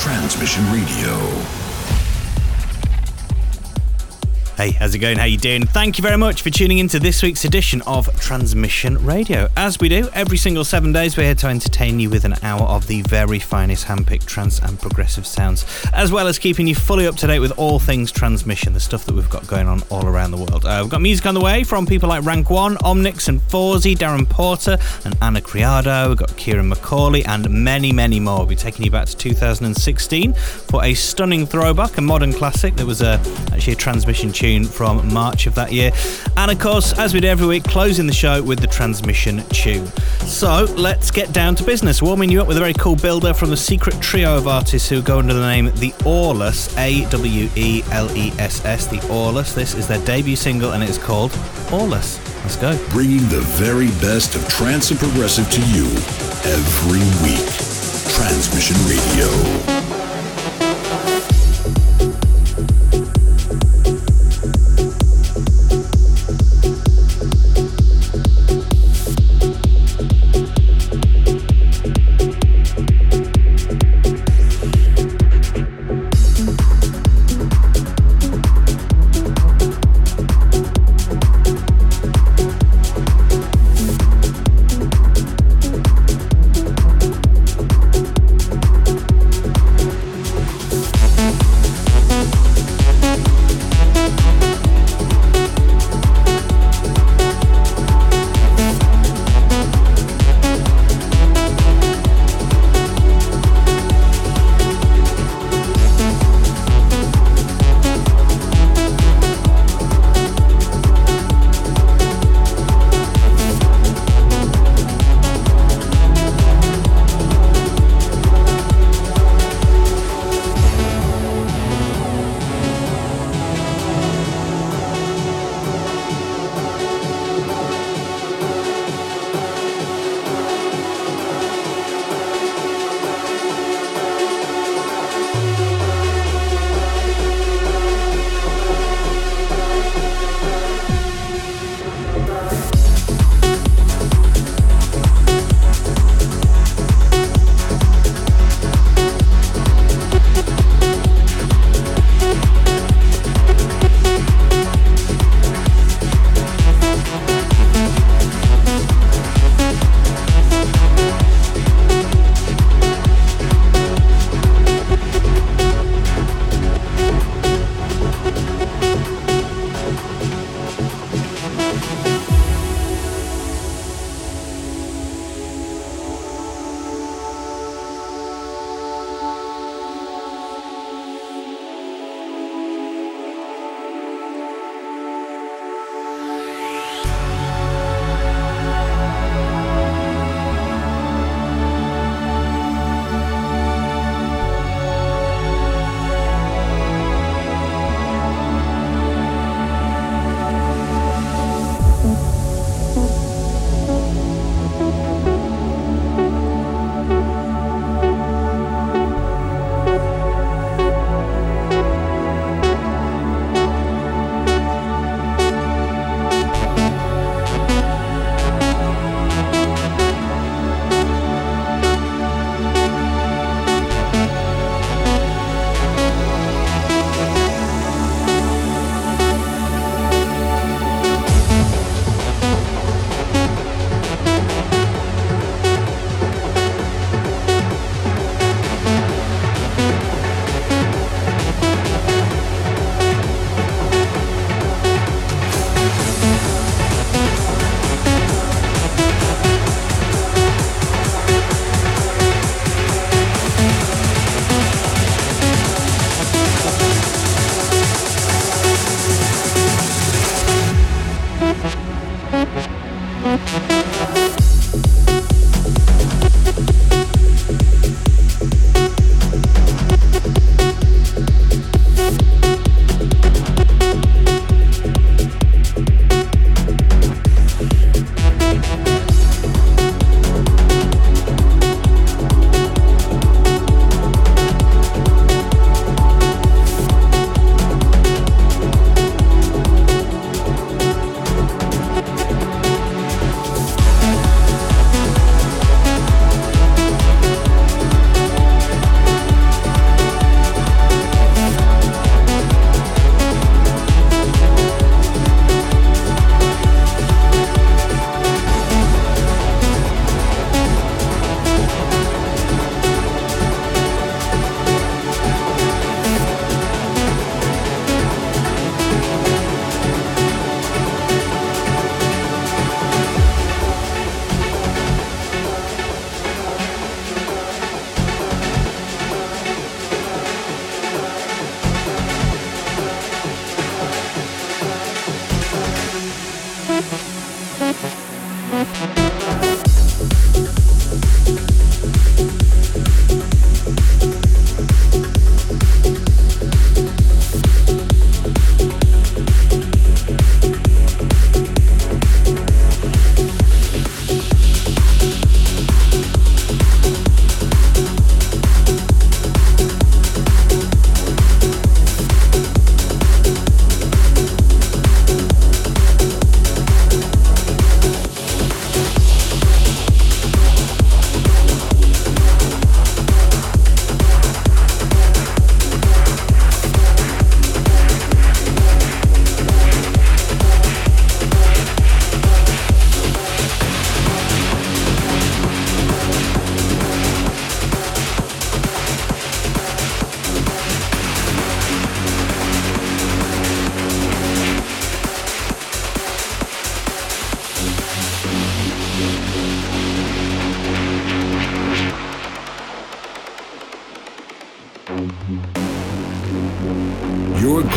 Transmission Radio. Hey, how's it going? How you doing? Thank you very much for tuning in to this week's edition of Transmission Radio. As we do every single 7 days, we're here to entertain you with an hour of the very finest handpicked trance and progressive sounds, as well as keeping you fully up to date with all things transmission, the stuff that we've got going on all around the world. We've got music on the way from people like Rank One, Omniks and Fawzy, Darren Porter and Ana Criado. We've got Ciaran McAuley and many, many more. We'll be taking you back to 2016 for a stunning throwback, a modern classic that was actually a transmission tune from March of that year. And of course, as we do every week, closing the show with the transmission tune. So let's get down to business, warming you up with a very cool builder from the secret trio of artists who go under the name The Aweless, A-W-E-L-E-S-S, The Aweless. This is their debut single and it's called Aweless. Let's go. Bringing the very best of trance and progressive to you every week. Transmission Radio.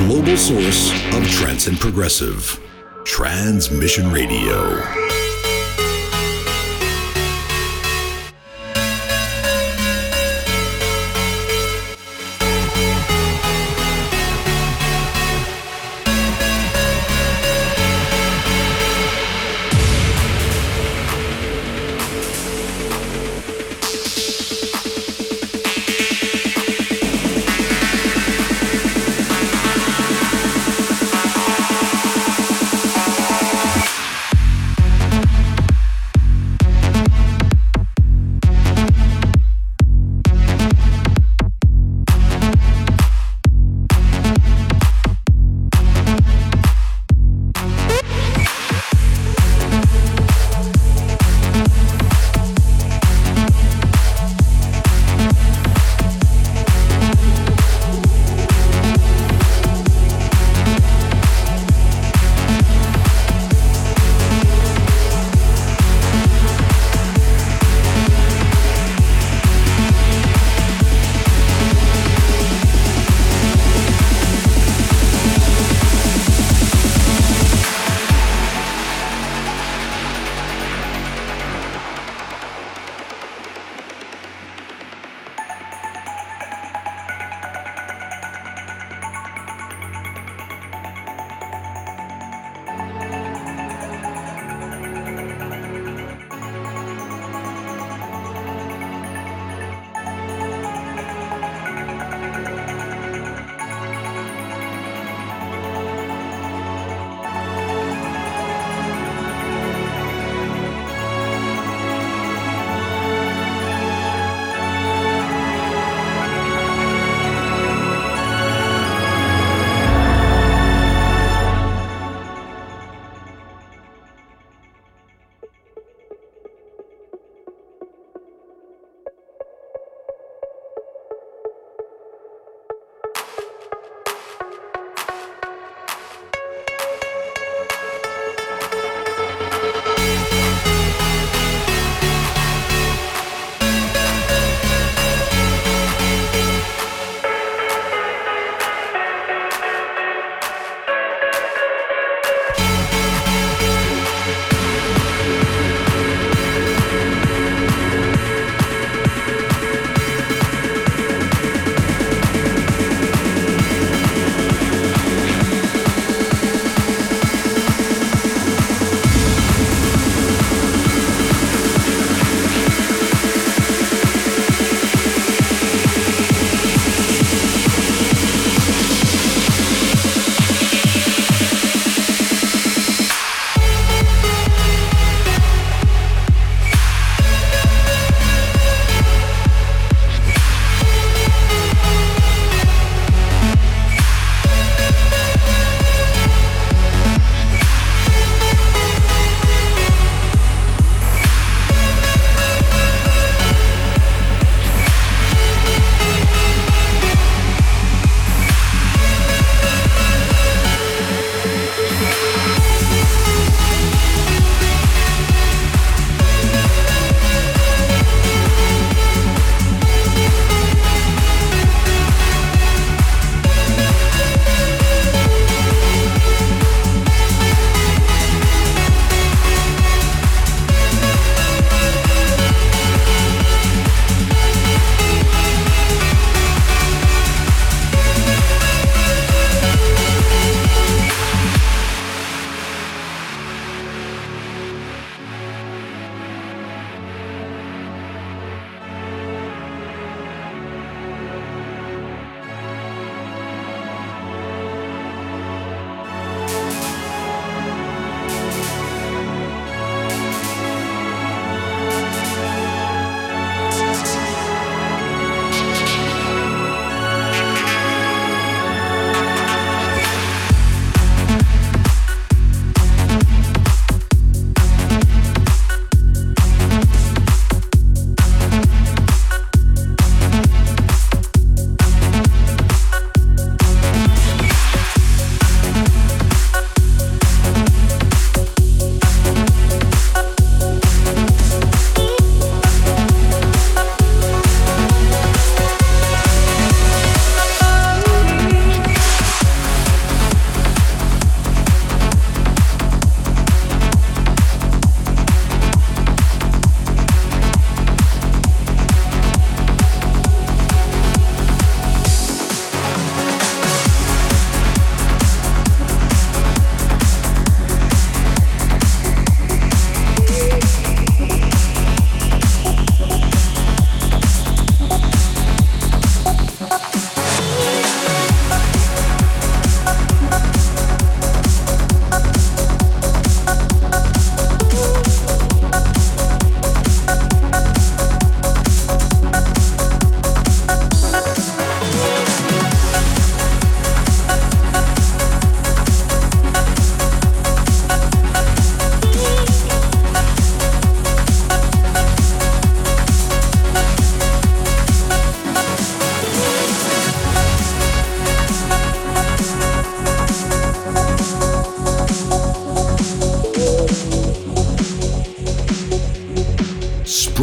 global source of trance and progressive. Transmission Radio.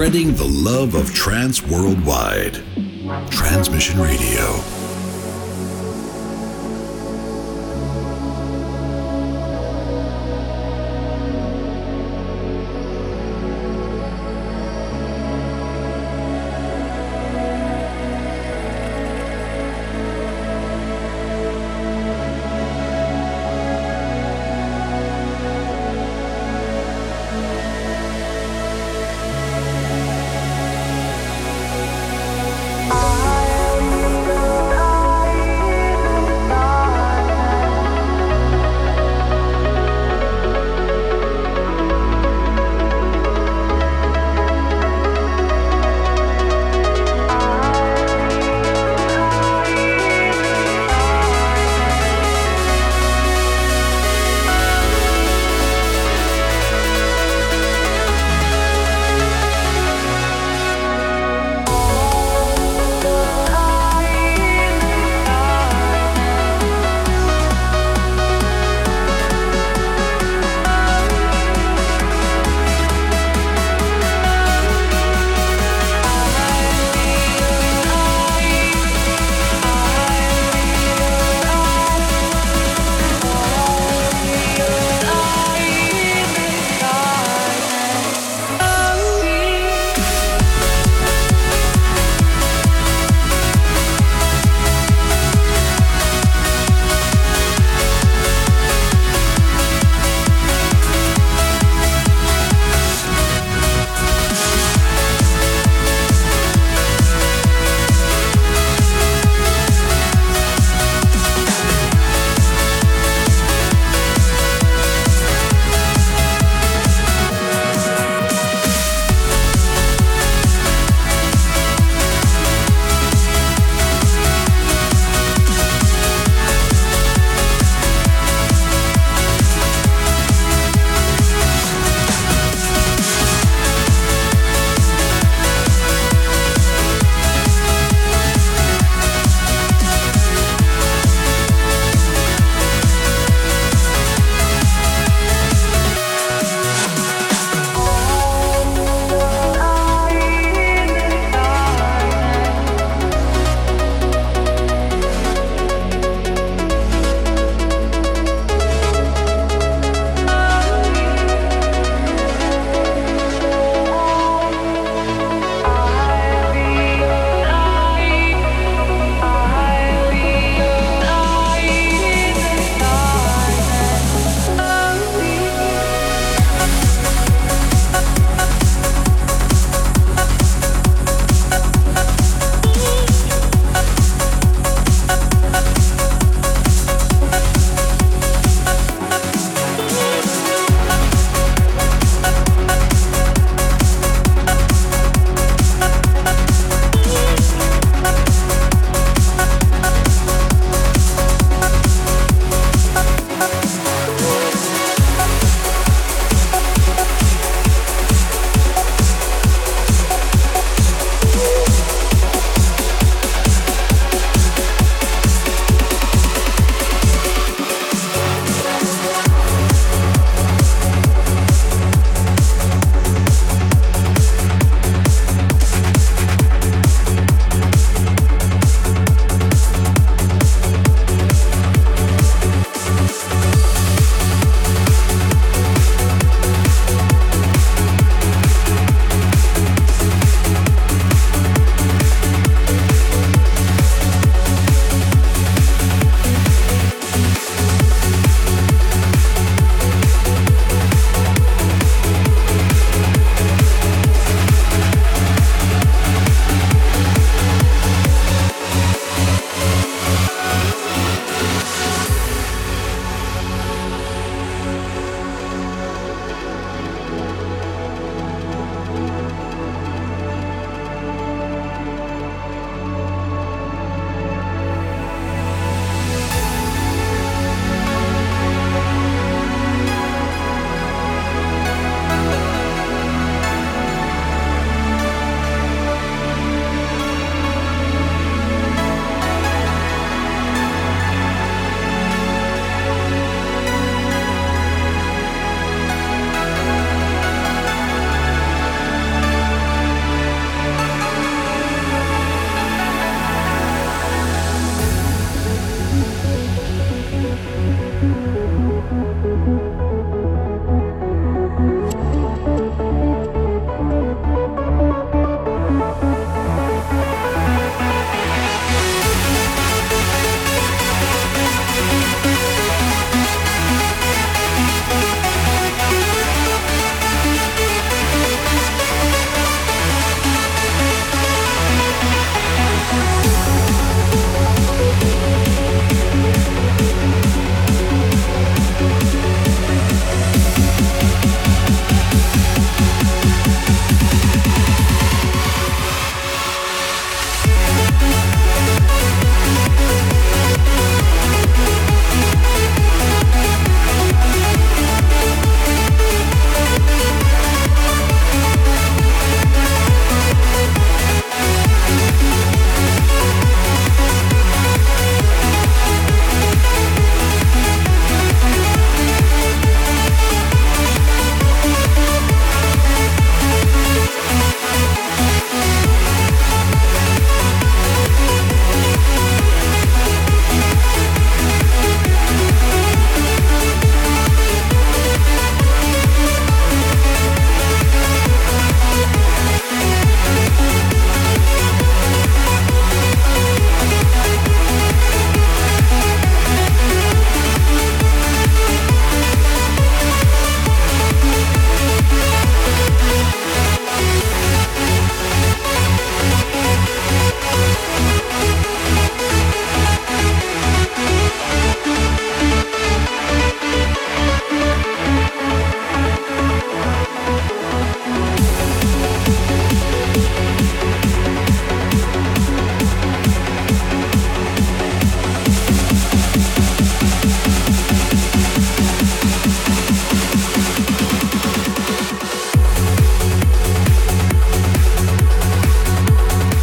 spreading the love of trance worldwide. Transmission Radio.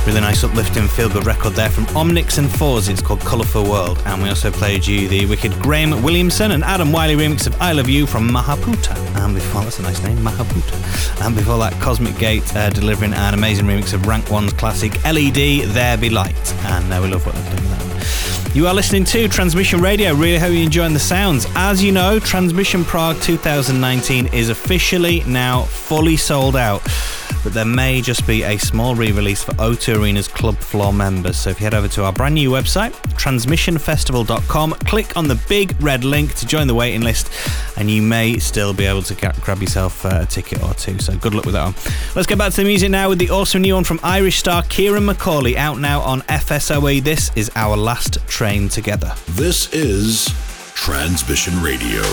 Really nice uplifting feel-good record there from Omniks and Fawzy. It's called Colourful World. And we also played you the wicked Graham Williamson and Adam Wylie remix of I Love You from Mahaputra. And before, that's a nice name, Mahaputra. And before that, Cosmic Gate delivering an amazing remix of Rank One's classic L.E.D, There Be Light. And we love what they've done with that one. You are listening to Transmission Radio. Really hope you're enjoying the sounds. As you know, Transmission Prague 2019 is officially now fully sold out. But there may just be a small re-release for O2 Arena's club floor members. So if you head over to our brand new website, transmissionfestival.com, click on the big red link to join the waiting list, and you may still be able to grab yourself a ticket or two. So good luck with that one. Let's get back to the music now with the awesome new one from Irish star Ciaran McAuley, out now on FSOE. This is Our Last Train Together. This is Transmission Radio.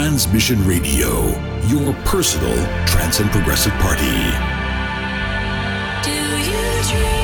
Transmission Radio, your personal trance and progressive party. Do you dream?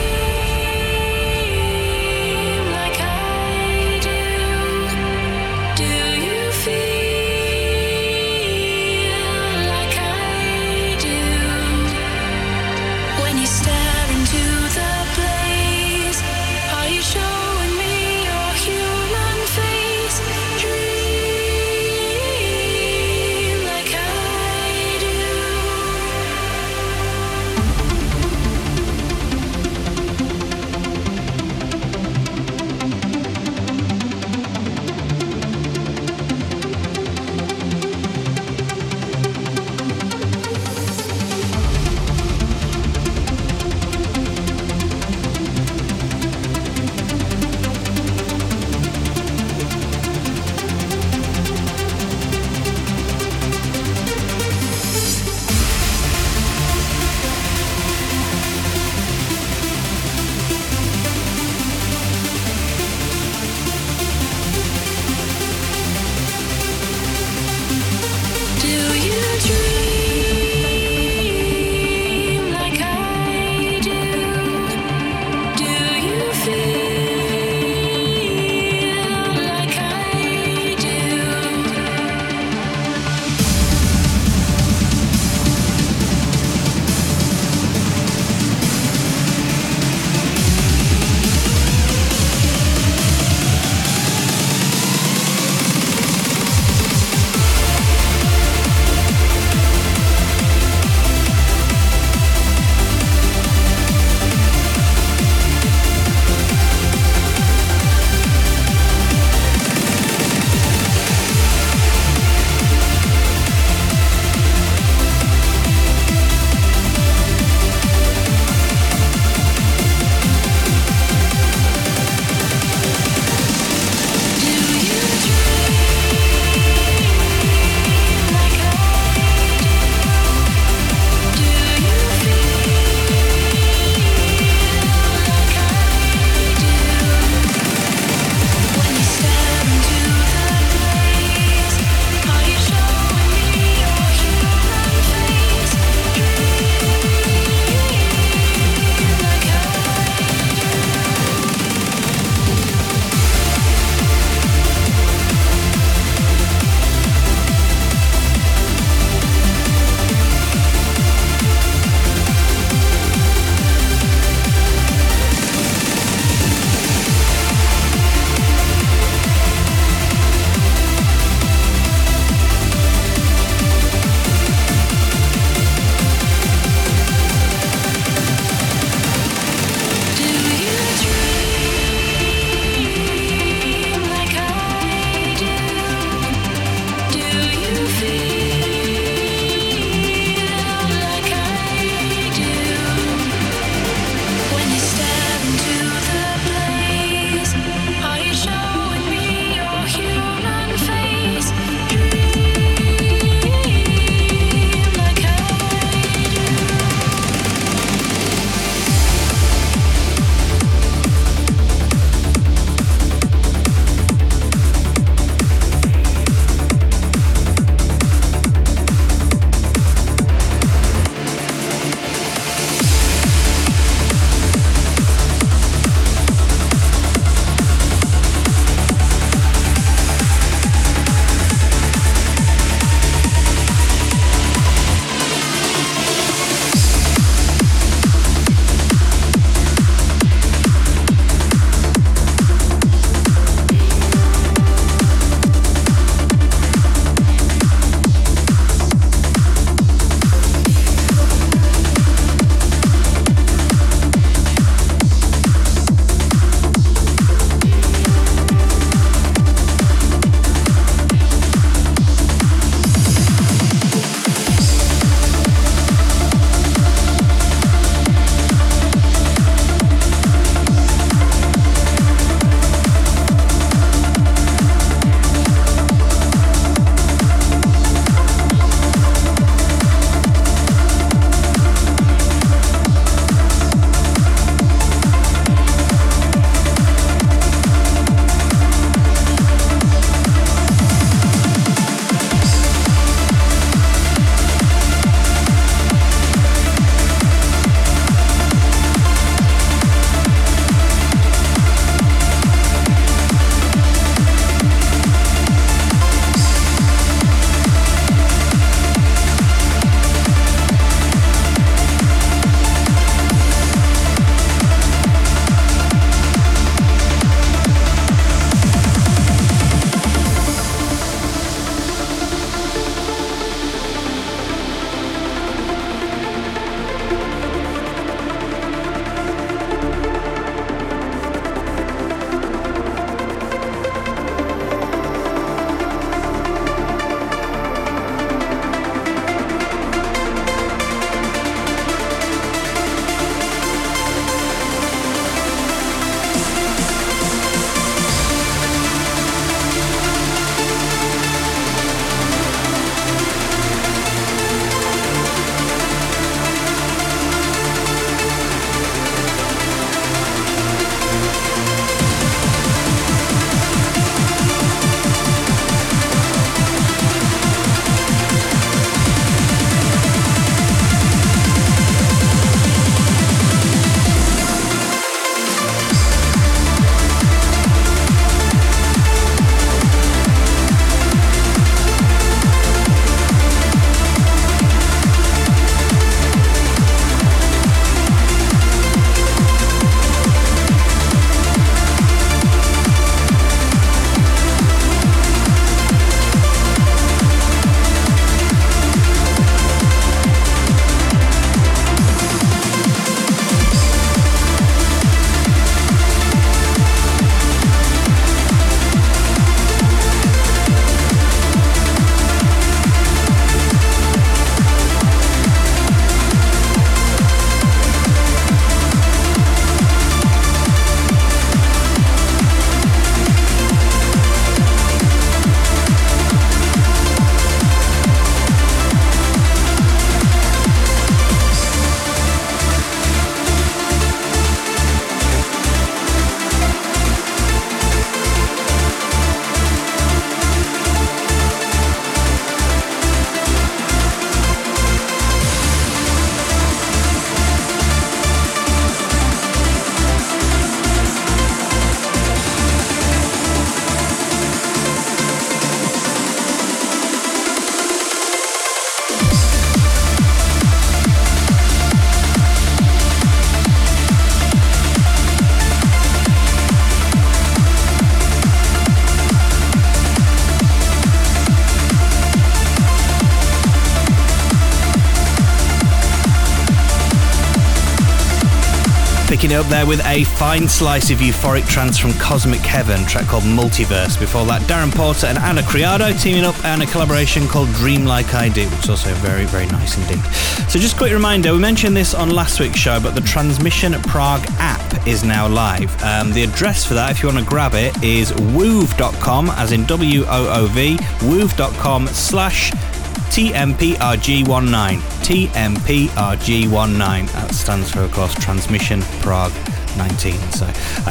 Picking it up there with a fine slice of euphoric trance from Cosmic Heaven, a track called Multiverse. Before that, Darren Porter and Ana Criado teaming up and a collaboration called Dream Like I Do, which is also very, very nice indeed. So just a quick reminder, we mentioned this on last week's show, but the Transmission Prague app is now live. The address for that, if you want to grab it, is woov.com, as in W-O-O-V, woov.com/TMPRG19. TMPRG19. That stands for, of course, Transmission Prague 19. So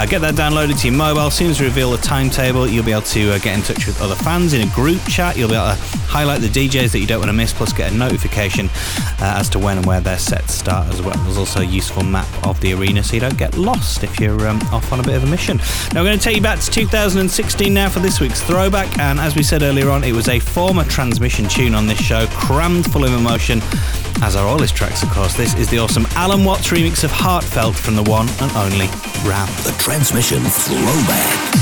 get that downloaded to your mobile. As soon as we reveal the timetable, you'll be able to get in touch with other fans in a group chat. You'll be able to highlight the DJs that you don't want to miss, plus get a notification as to when and where their sets start as well. There's also a useful map of the arena so you don't get lost if you're off on a bit of a mission. Now we're going to take you back to 2016 now for this week's throwback, and as we said earlier on, it was a former Transmission tune on this show, crammed full of emotion, as are all his tracks, of course. This is the awesome Alan Watts remix of Heartfelt from the one and only Ram. The Transmission Throwback.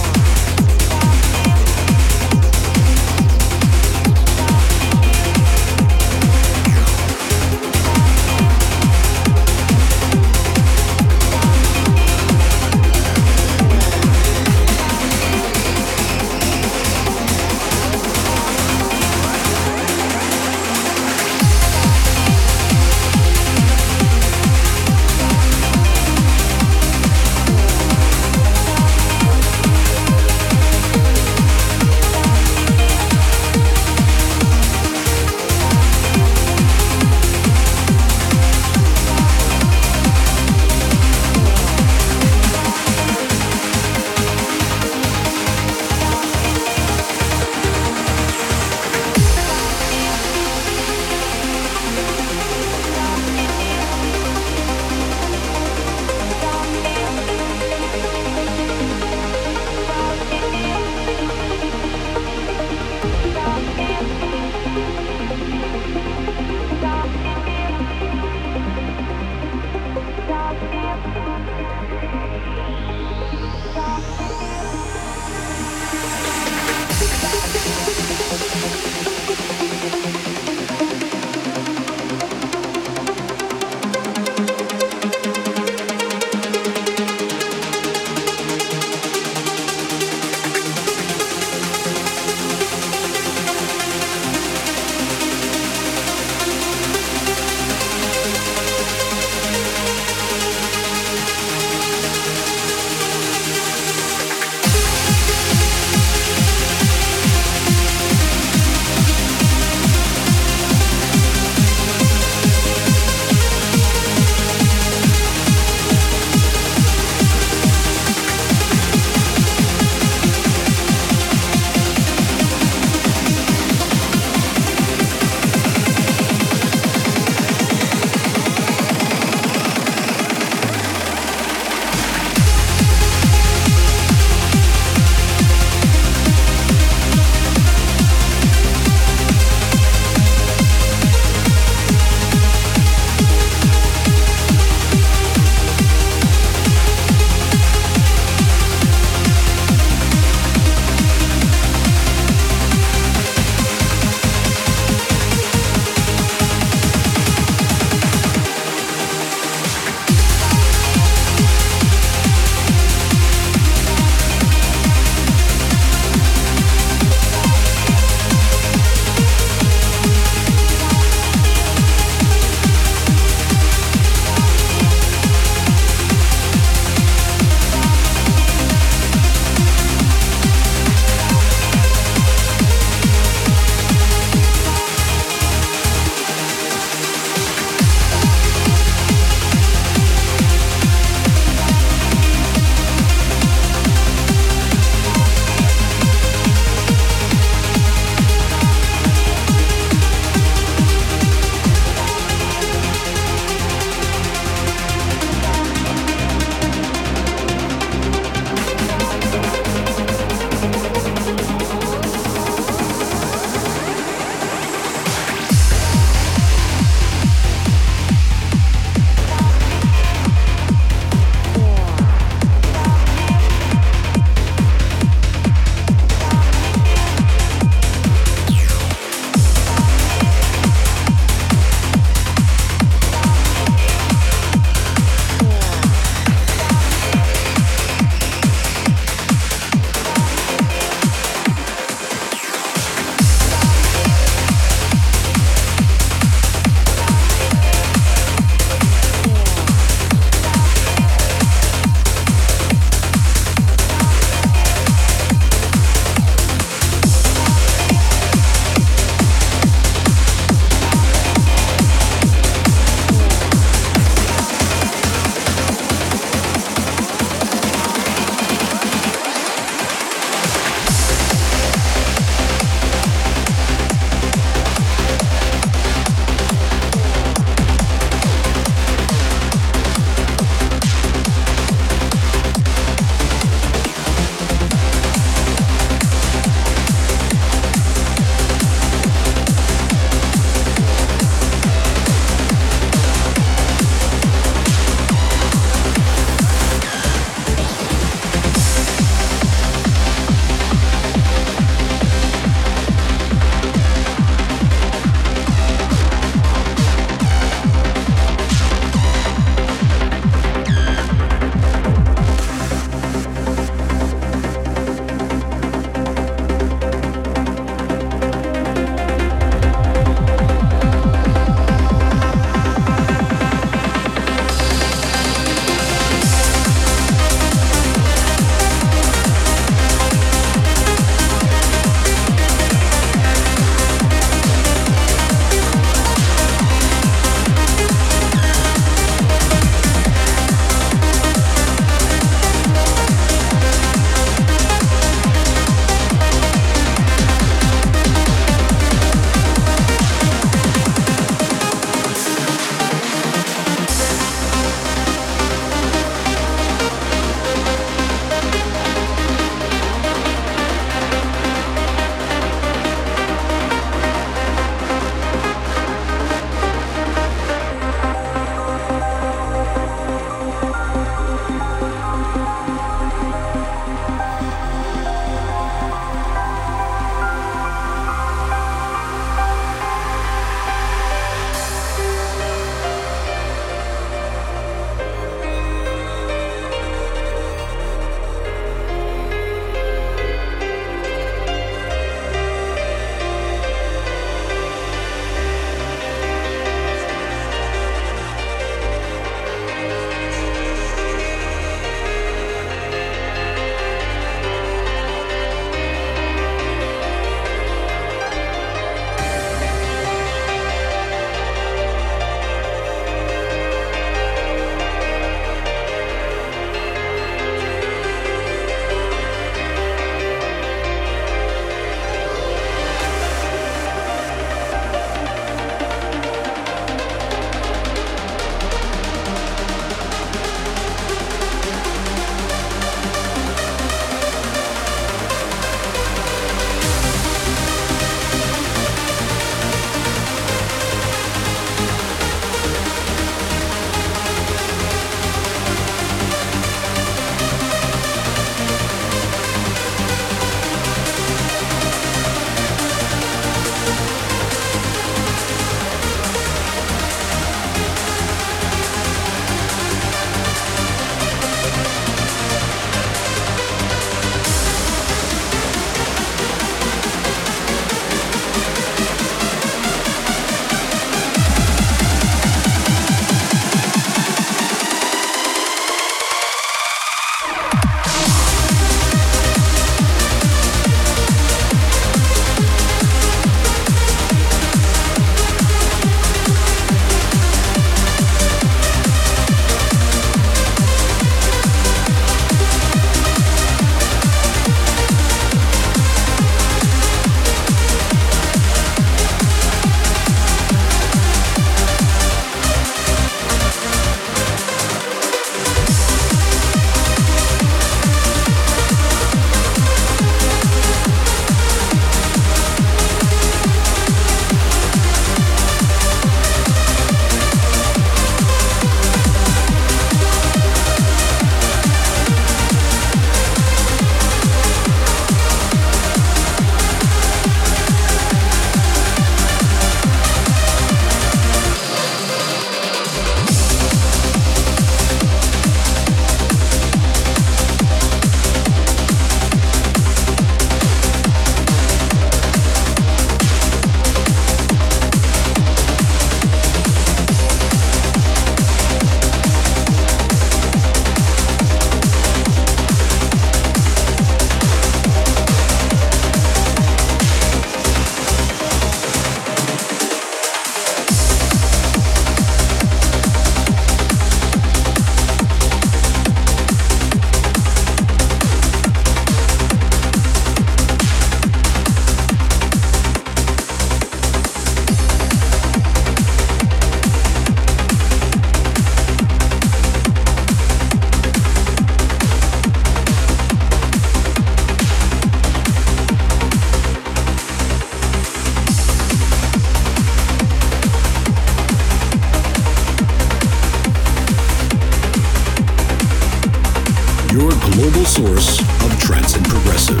your global source of trance and progressive.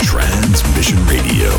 Transmission Radio.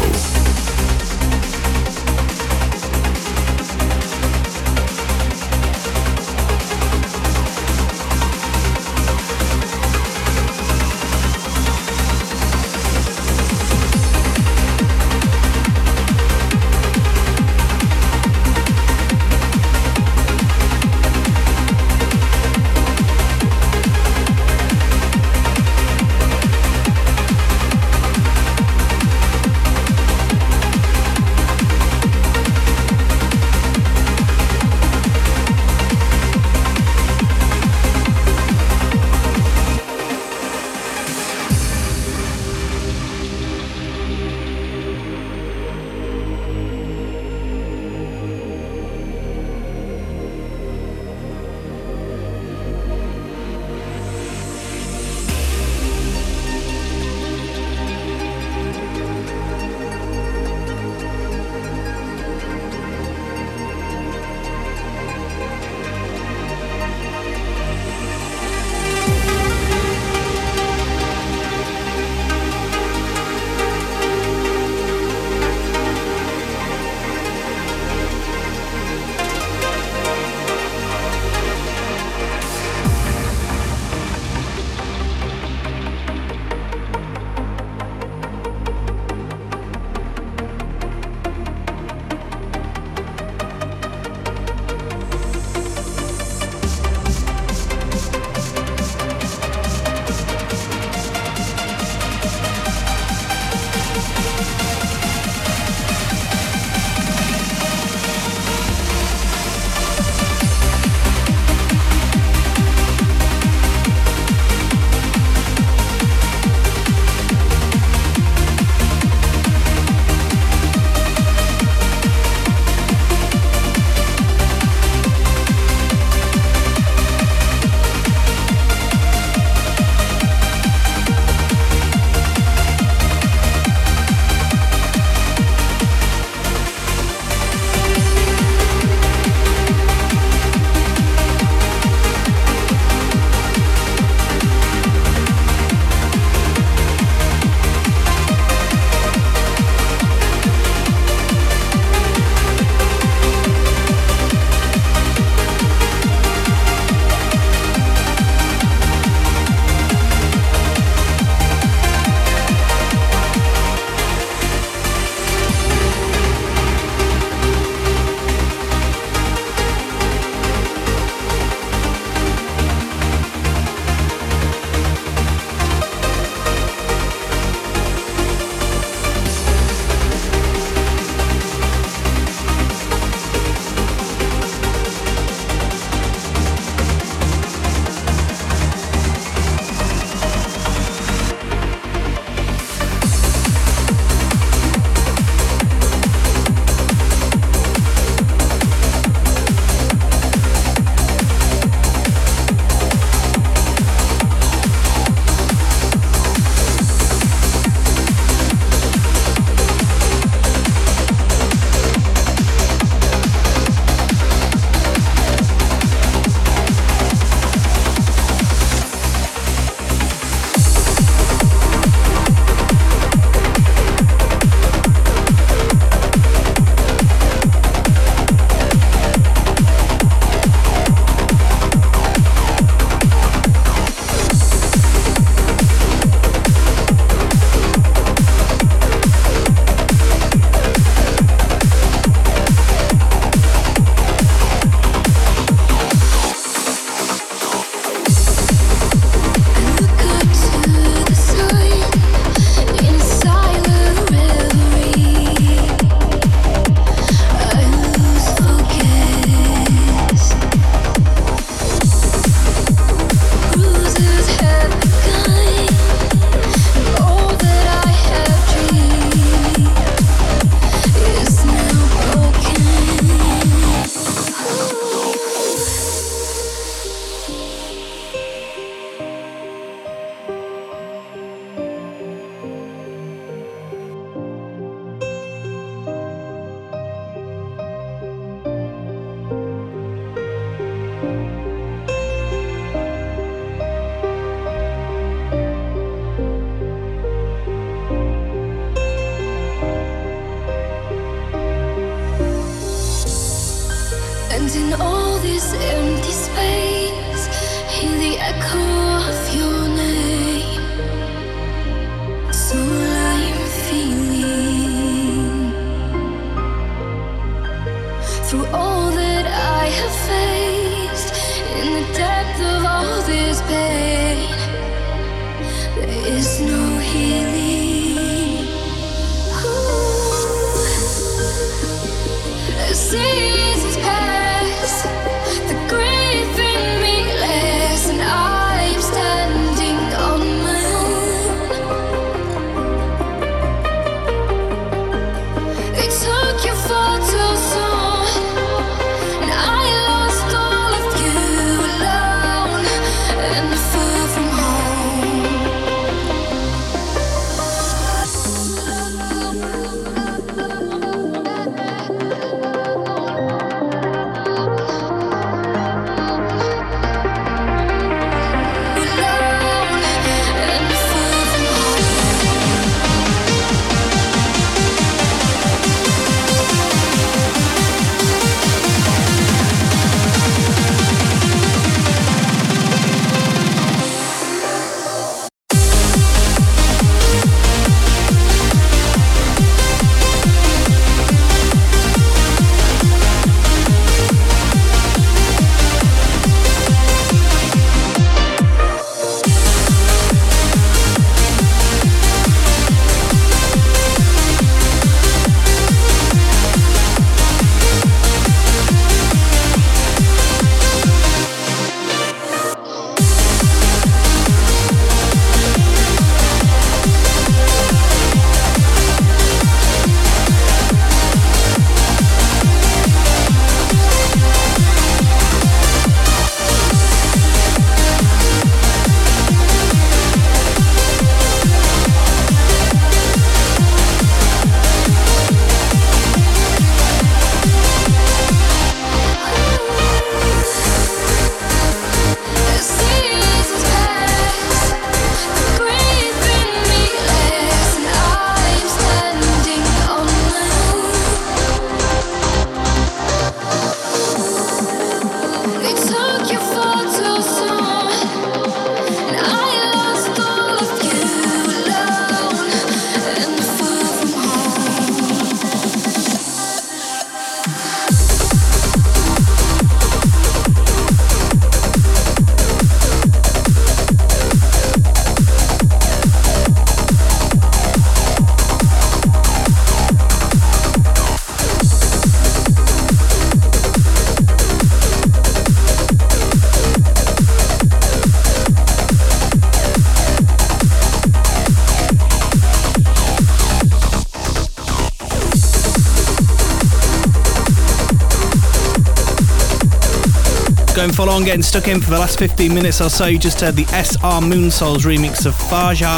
Going full on, getting stuck in for the last 15 minutes or so. You just heard the SR Moonsouls remix of Fahjah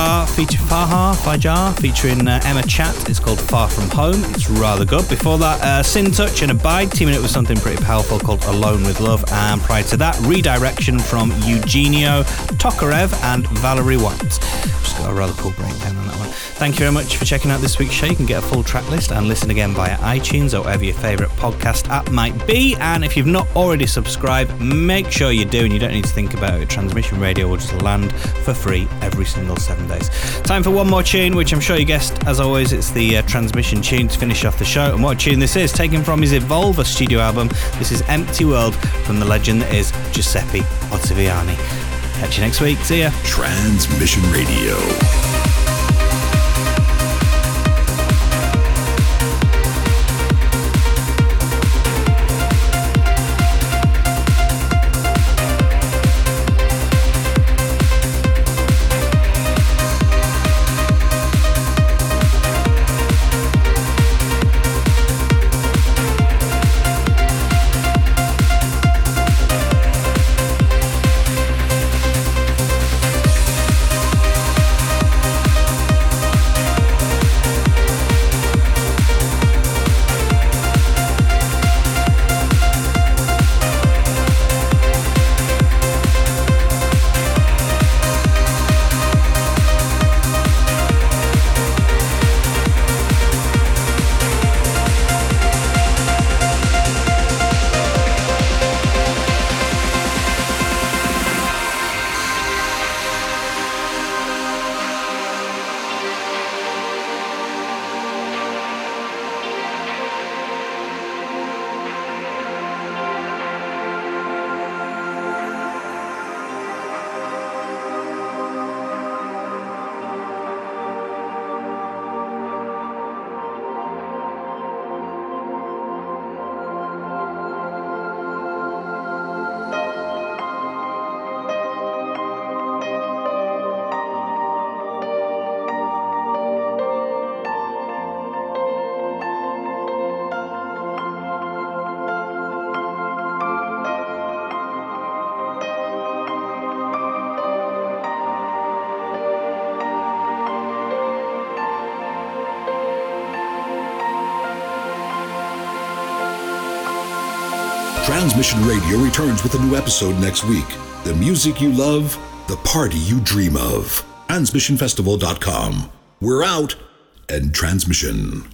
featuring Emma Chatt. It's called Far From Home. It's rather good. Before that, Syntouch and Abide teaming up with something pretty powerful called Alone With Love. And prior to that, Redirection from Eugenio Tokarev and Valery White. Just got a rather cool breakdown on that one. Thank you very much for checking out this week's show. You can get a full track list and listen again via iTunes or whatever your favourite podcast app might be. And if you've not already subscribed, make sure you do, and you don't need to think about it. Transmission Radio will just land for free every single 7 days. Time for one more tune, which I'm sure you guessed, as always, it's the Transmission tune to finish off the show. And what a tune this is, taken from his Evolver studio album. This is Empty World from the legend that is Giuseppe Ottaviani. Catch you next week. See ya. Transmission Radio. Transmission Radio returns with a new episode next week. The music you love, the party you dream of. Transmissionfestival.com. We're out and transmission.